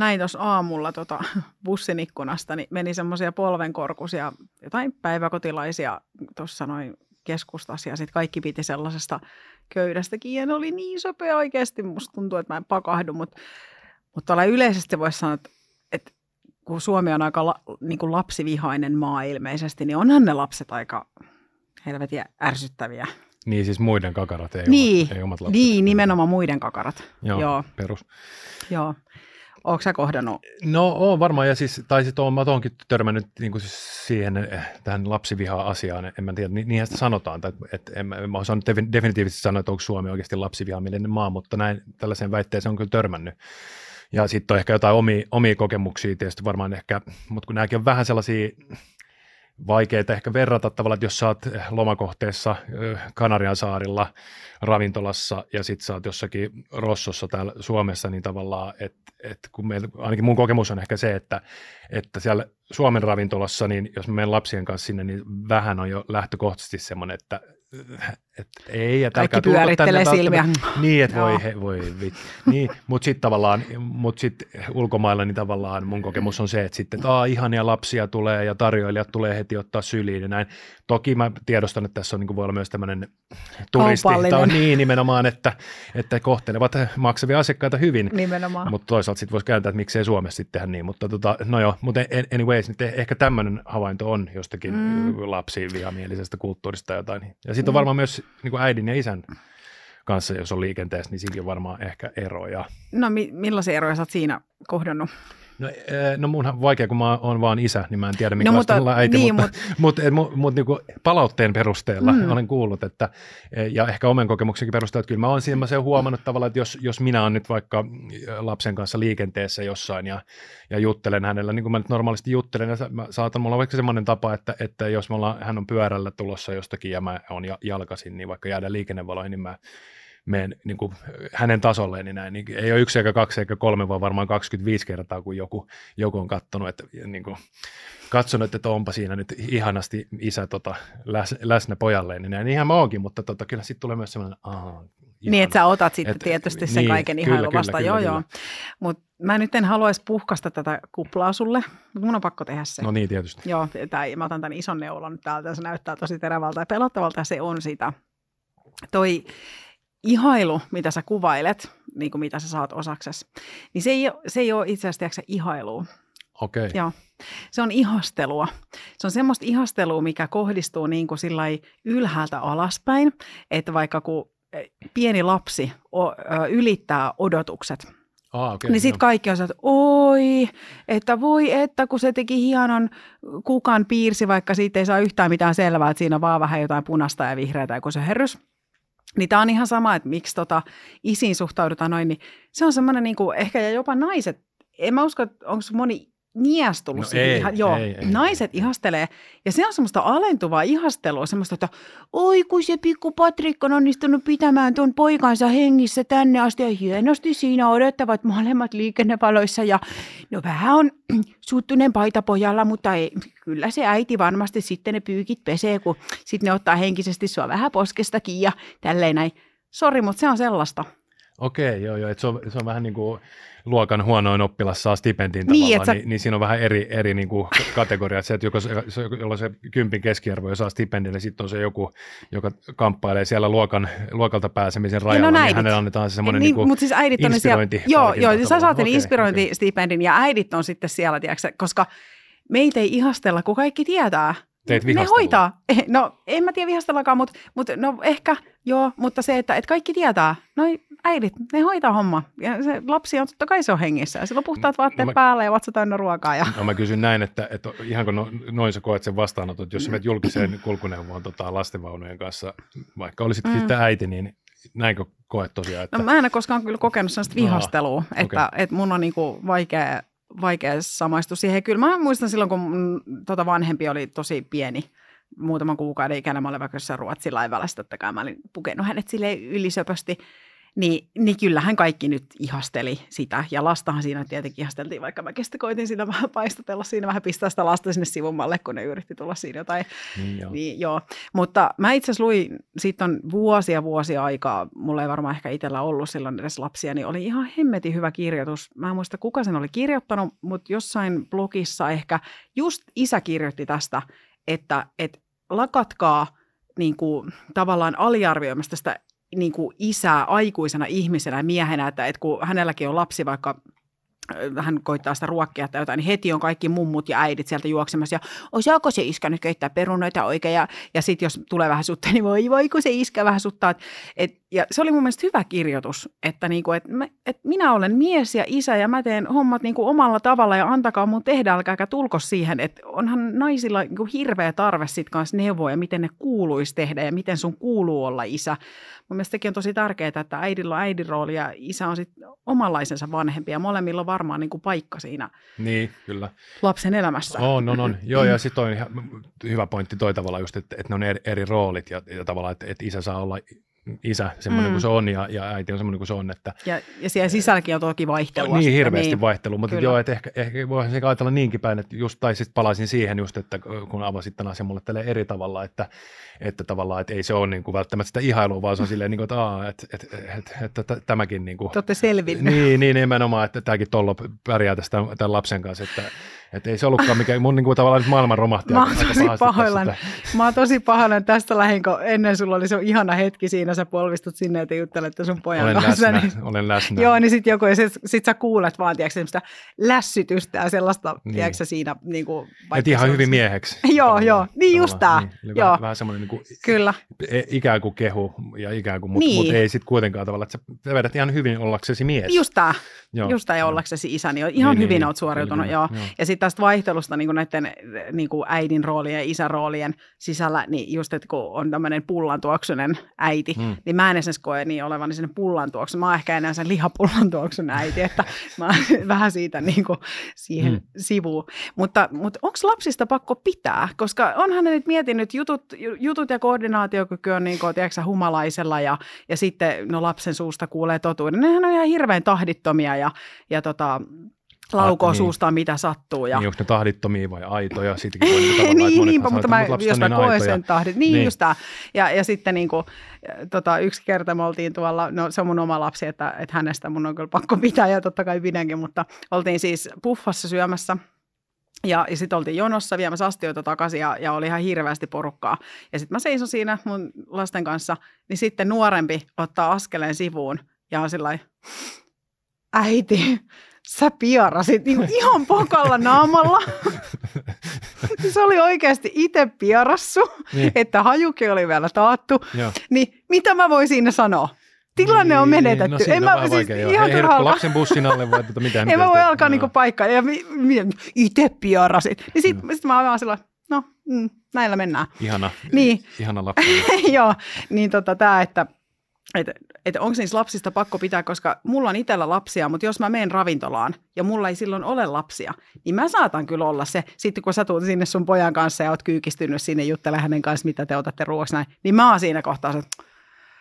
näin tuossa aamulla bussin ikkunasta, niin meni semmoisia polvenkorkuisia jotain päiväkotilaisia tuossa noin keskustassa ja sitten kaikki piti sellaisesta köydästäkin ja ne oli niin sopea oikeasti. Musta tuntuu, että mä en pakahdu, mutta yleisesti voisi sanoa, että kun Suomi on aika niin kuin lapsivihainen maa ilmeisesti, niin onhan ne lapset aika helvetin ärsyttäviä. Niin siis muiden kakarat, ei omat lapset. Niin, nimenomaan muiden kakarat. Joo. Perus. Joo. Ootko sä kohdannut? No oon varmaan, ja siis, tai sitten mä oonkin törmännyt niin kuin siihen tähän lapsiviha-asiaan, en mä tiedä, niinhän sitä sanotaan, että en mä osannut definitiivisesti sanoa, että onko Suomi oikeasti lapsivihamielinen maa, mutta näin tällaiseen väitteeseen on kyllä törmännyt. Ja sitten on ehkä jotain omia kokemuksia tietysti varmaan ehkä, mutta kun nämäkin on vähän sellaisia vaikeita ehkä verrata tavallaan, että jos sä oot lomakohteessa Kanarian saarilla ravintolassa ja sit sä oot jossakin Rossossa täällä Suomessa, niin tavallaan, että kun meillä, ainakin mun kokemus on ehkä se, että siellä Suomen ravintolassa, niin jos mä menen lapsien kanssa sinne, niin vähän on jo lähtökohtaisesti semmoinen, että ei, että kaikki pyörittelee silmiä. Niin, että voi vittu. Niin, mutta sitten tavallaan, ulkomailla niin tavallaan mun kokemus on se, että sitten, että ihania lapsia tulee ja tarjoilijat tulee heti ottaa syliin ja näin. Toki mä tiedostan, että tässä on, niin voi olla myös tämmöinen turisti. Tämä on niin nimenomaan, että kohtelevat maksavia asiakkaita hyvin. Nimenomaan. Mutta toisaalta sitten voisi kääntää, että miksei Suomessa sitten tehdä niin. Mutta no joo, mutta anyways, niin ehkä tämmöinen havainto on jostakin lapsivihamielisestä kulttuurista jotain. Ja sitten on varmaan myös niin kuin äidin ja isän kanssa, jos on liikenteessä, niin silläkin on varmaan ehkä eroja. No millaisia eroja sä oot siinä kohdannut? No munhan on vaikea, kun mä oon vaan isä, niin mä en tiedä, mikä on äiti, niin, mutta niinku palautteen perusteella olen kuullut, että, ja ehkä oman kokemuksenkin perusteella, että kyllä mä oon siinä se huomannut tavallaan, että jos minä oon nyt vaikka lapsen kanssa liikenteessä jossain ja juttelen hänellä, niin kuin mä nyt normaalisti juttelen, ja mä saatan, mulla on vaikka semmoinen tapa, että jos hän on pyörällä tulossa jostakin ja mä oon jalkasin, niin vaikka jäädään liikennevaloihin, niin mä meen niin kuin hänen tasolleen, niin näin, niin ei ole 1, 2, 3, vaan varmaan 25 kertaa, kun joku on katsonut, että onpa siinä nyt ihanasti isä läsnä pojalleen, niin näin, ihan mä oonkin, mutta kyllä sitten tulee myös semmoinen, niin, että sä otat sitten tietysti sen niin, kaiken ihailu vastaan, joo. Mutta mä nyt en haluaisi puhkaista tätä kuplaa sulle, mutta mun on pakko tehdä se. No niin, tietysti. Joo, mä otan tämän ison neulan nyt täältä, se näyttää tosi terävältä ja pelottavalta, ja se on sitä. Toi ihailu, mitä sä kuvailet, niin kuin mitä sä saat osaksesi, niin se ei ole itse asiassa ihailua. Okei. Joo. Se on ihastelua. Se on semmoista ihastelua, mikä kohdistuu niin kuin sillai ylhäältä alaspäin, että vaikka kun pieni lapsi ylittää odotukset, okay, niin sitten kaikki on se, että oi, että voi, että kun se teki hienon kukan piirsi, vaikka siitä ei saa yhtään mitään selvää, että siinä on vaan vähän jotain punaista ja vihreätä, ja kun se herrys. Niin tämä on ihan sama, että miksi isiin suhtaudutaan noin, niin se on semmoinen niin kuin ehkä ja jopa naiset, en mä usko, että onko moni niestullut siihen. Naiset ihastelee ja se on semmoista alentuvaa ihastelua, semmoista, että oi kun se pikku Patrik on onnistunut pitämään tuon poikansa hengissä tänne asti ja hienosti siinä odottavat molemmat liikennevaloissa ja no vähän on suuttuneen paita pojalla, mutta ei, kyllä se äiti varmasti sitten ne pyykit pesee, kun sitten ne ottaa henkisesti sua vähän poskestakin ja tälleen näin. Sori, mutta se on sellaista. Okei, joo, että se on vähän niin kuin luokan huonoin oppilas saa stipendin tavallaan, niin siinä on vähän eri niin kuin kategoria. Se, että jolla se 10 keskiarvo ja saa stipendin, niin sitten on se joku, joka kamppailee siellä luokalta pääsemisen rajalla, niin hänellä annetaan se semmoinen niin kuin siis inspirointi. Joo, sä saat inspirointistipendin ja äidit on sitten siellä, tiedätkö, koska meitä ei ihastella, kun kaikki tietää. Ne hoitaa. No en mä tiedä vihastellakaan, mutta no ehkä joo, mutta se, että kaikki tietää. Noi äidit, ne hoitaa homma. Ja se lapsi on totta kai se on hengissä. Ja silloin puhtaat vaatteet päälle ja vatsa täynnä ruokaa. Ja. No mä kysyn näin, että ihanko noin sä koet sen vastaanotot, jos sä menet julkiseen kulkuneuvoon lastenvaunujen kanssa, vaikka olisit sitä äiti, niin näinkö koet tosiaan? Että... No mä en ole koskaan kyllä kokenut sellaista vihastelua, että mun on niinku vaikea samaistua siihen. Kyllä mä muistan silloin, kun vanhempi oli tosi pieni, muutaman kuukauden ikänä, mä olin vaikka jossain Ruotsin laivalla, sitä totta kai mä olin pukenut hänet silleen ylisöpösti, Niin kyllähän kaikki nyt ihasteli sitä ja lastahan siinä tietenkin ihasteltiin, vaikka mä koitin sitä vähän paistatella siinä, vähän pistää sitä lasta sinne sivummalle, kun ne yritti tulla siinä jotain. Niin, joo. Mutta mä itse asiassa luin, siitä on vuosia aikaa, mulla ei varmaan ehkä itsellä ollut silloin edes lapsia, niin oli ihan hemmetin hyvä kirjoitus. Mä en muista kuka sen oli kirjoittanut, mutta jossain blogissa ehkä just isä kirjoitti tästä, että lakatkaa niin kuin, tavallaan aliarvioimasta sitä niin kuin isää aikuisena ihmisenä miehenä, että kun hänelläkin on lapsi, vaikka hän koittaa sitä ruokkia tai jotain, niin heti on kaikki mummut ja äidit sieltä juoksemassa ja osaako se iskä nyt keittää perunoita oikein ja sitten jos tulee vähän sutta, niin voiko se iskä vähän suttaa. Ja se oli mun mielestä hyvä kirjoitus, että niinku, et minä olen mies ja isä ja mä teen hommat niinku omalla tavalla ja antakaa mun tehdä, älkääkä tulko siihen, että onhan naisilla niinku hirveä tarve sit kanssa neuvoa ja miten ne kuuluisi tehdä ja miten sun kuuluu olla isä. Mun mielestä sekin on tosi tärkeää, että äidillä on äidin rooli ja isä on sitten omanlaisensa vanhempi ja molemmilla on varmaan niinku paikka siinä niin, kyllä. Lapsen elämässä. On. Joo ja sit on hyvä pointti toi tavallaan just, että ne on eri roolit ja tavallaan, että isä saa olla isä semmoinen kuin se on ja äiti on semmoinen kuin se on. Että, ja siellä sisälläkin on toki vaihtelua. Niin, hirveästi niin. Vaihtelua, mutta kyllä. Joo, että ehkä voihan sekä ajatella niinkin päin, että just, tai sitten palaisin siihen just, että kun avasit tämän asian mulle tälleen eri tavalla, että tavallaan, että ei se ole niin kuin välttämättä sitä ihailua, vaan se on silleen, niin kuin, että tämäkin niin kuin. Te olette selvinneet. Niin, nimenomaan, että tämäkin tollo pärjää tämän lapsen kanssa, että ei se ollutkaan mikään, mun niin kuin tavallaan nyt maailman romahti. Mä oon tosi pahoillani tästä lähinkö ennen sulla oli se ihana hetki siinä, sä polvistut sinne, että juttelette sun pojan kanssa. Olen läsnä. Joo, niin sitten joku, ja sit sä kuulet vaan, tiedätkö, semmoista lässytystä ja sellaista, tiedätkö, siinä niin kuin. Että ihan hyvin mieheksi. Joo, niin just tää. Niin, vähän semmoinen niin kuin, kyllä. Ikään kuin kehu ja ikään kuin, mutta ei sitten kuitenkaan tavallaan, että sä vedät ihan hyvin ollaksesi mies. Just tää ja ollaksesi isä, niin ihan hyvin oot suoriutunut, joo. Ja sitten tästä vaihtelusta niin kuin näiden niin kuin äidin roolien ja isän roolien sisällä, niin just, että kun on tämmöinen pullantuoksunen äiti, niin mä en edes koe niin olevani sinne pullantuoksun. Mä oon ehkä enää sen lihapullantuoksun äiti, että mä vähän siitä niin kuin siihen sivuun. Mutta onko lapsista pakko pitää? Koska onhan ne nyt miettinyt jutut ja koordinaatiokyky on niin kuin, tiedätkö, humalaisella ja sitten no lapsen suusta kuulee totuuden. Nehän on ihan hirveän tahdittomia ja laukoo suustaan mitä sattuu. Ja. Niin, onko ne tahdittomia vai aitoja? Siitäkin voi tavallaan, mutta mä koen sen tahdit. Ja sitten niinku, yksi kerta me oltiin tuolla, no se on mun oma lapsi, että hänestä mun on kyllä pakko pitää ja totta kai pidänkin, mutta oltiin siis puffassa syömässä. Ja sitten oltiin jonossa viemässä astioita takaisin ja oli ihan hirveästi porukkaa. Ja sitten mä seison siinä mun lasten kanssa, niin sitten nuorempi ottaa askeleen sivuun ja on sillain, äiti, sä piarasit niin kuin ihan pokalla naamalla. Se oli oikeasti itse piarassu, että hajukin oli vielä taattu. Joo. Niin mitä mä voin siinä sanoa? Tilanne on menetetty. Ei lapsen bussin alle voi mitään. En mä voi alkaa niinku paikkaa. Itse piarasit. Niin sit mä vaan silloin, no näillä mennään. Ihana lapsi. Joo, niin tää, että onko niissä lapsista pakko pitää, koska mulla on itsellä lapsia, mutta jos mä menen ravintolaan ja mulla ei silloin ole lapsia, niin mä saatan kyllä olla se, sitten kun sä tulet sinne sun pojan kanssa ja oot kyykistynyt sinne, juttele hänen kanssa, mitä te otatte ruoksi näin, niin mä oon siinä kohtaa se,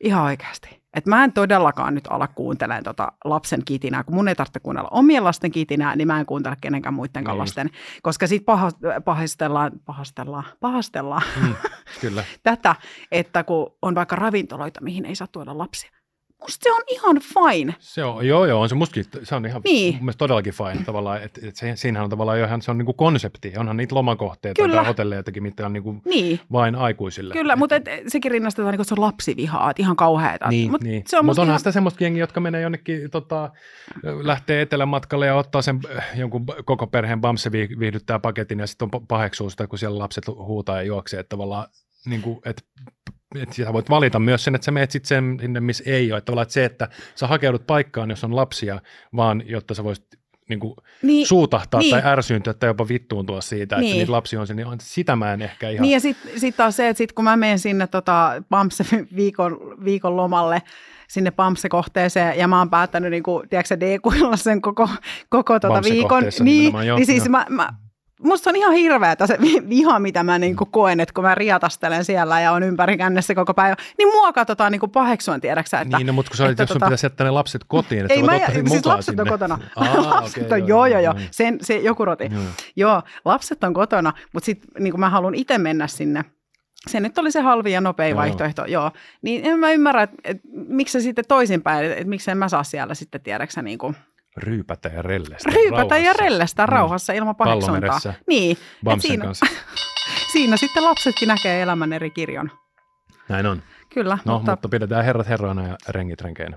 ihan oikeasti. Että mä en todellakaan nyt ala kuuntelemaan lapsen kitinää, kun mun ei tarvitse kuunnella omien lasten kitinää, niin mä en kuuntele kenenkään muidenkaan lasten, koska siitä pahastellaan kyllä. Tätä, että kun on vaikka ravintoloita, mihin ei saa tuoda lapsia. Musta se on ihan fine. Se on, joo, on se mustakin, se on ihan mun mielestä todellakin fine tavallaan, että siinähän on tavallaan ihan, se on niinku konsepti, onhan niitä lomakohteita tai hotelleitakin, mitä on niinku vain aikuisille. Kyllä, mutta sekin rinnastetaan, että se on lapsivihaa, että ihan kauheata. Niin. Mutta onhan sitä semmoista jengiä, jotka menee jonnekin, lähtee etelämatkalle ja ottaa sen jonkun koko perheen bamse viihdyttää paketin ja sitten on paheksuu sitä, kun siellä lapset huutaa ja juoksee, että tavallaan niinku, että sä voit valita myös sen, että sä meet sitten sinne, missä ei ole. Että tavallaan että sä hakeudut paikkaan, jos on lapsia, vaan jotta sä voisit suutahtaa tai ärsyyntyä tai jopa vittuuntua siitä, että niitä lapsia on se, niin sitä mä en ehkä ihan. Niin ja sit taas se, että sit kun mä menen sinne Pampse-viikon lomalle, sinne Pampse-kohteeseen ja mä oon päättänyt, niin kuin, tiedätkö sä, D-kuilla sen koko viikon. Niin siis mä musta on ihan hirveätä se viha, mitä mä niinku koen, että kun mä riatastelen siellä ja on ympäri kännessä koko päivä, niin mua katsotaan niinku paheksuen, tiedäksä. Että, niin, no, mutta kun sä olet, jos sun pitäisi jättää ne lapset kotiin, että voit ottaa siis mukaan lapset sinne. Lapset on kotona. Lapset on, joo. Se joku roti. Joo, lapset on kotona, mutta sitten niinku mä haluan itse mennä sinne. Se nyt oli se halvin ja nopein vaihtoehto, joo. Niin en mä ymmärrä, että miksi se sitten toisinpäin, että miksi en mä saa siellä sitten, tiedäksä, niinku... Ryypätä ja rellestä rauhassa ilman paheksuntaa. Niin. Siinä, siinä sitten lapsetkin näkee elämän eri kirjon. Näin on. Kyllä. No, mutta pidetään herrat herrana ja rengit renkeinä.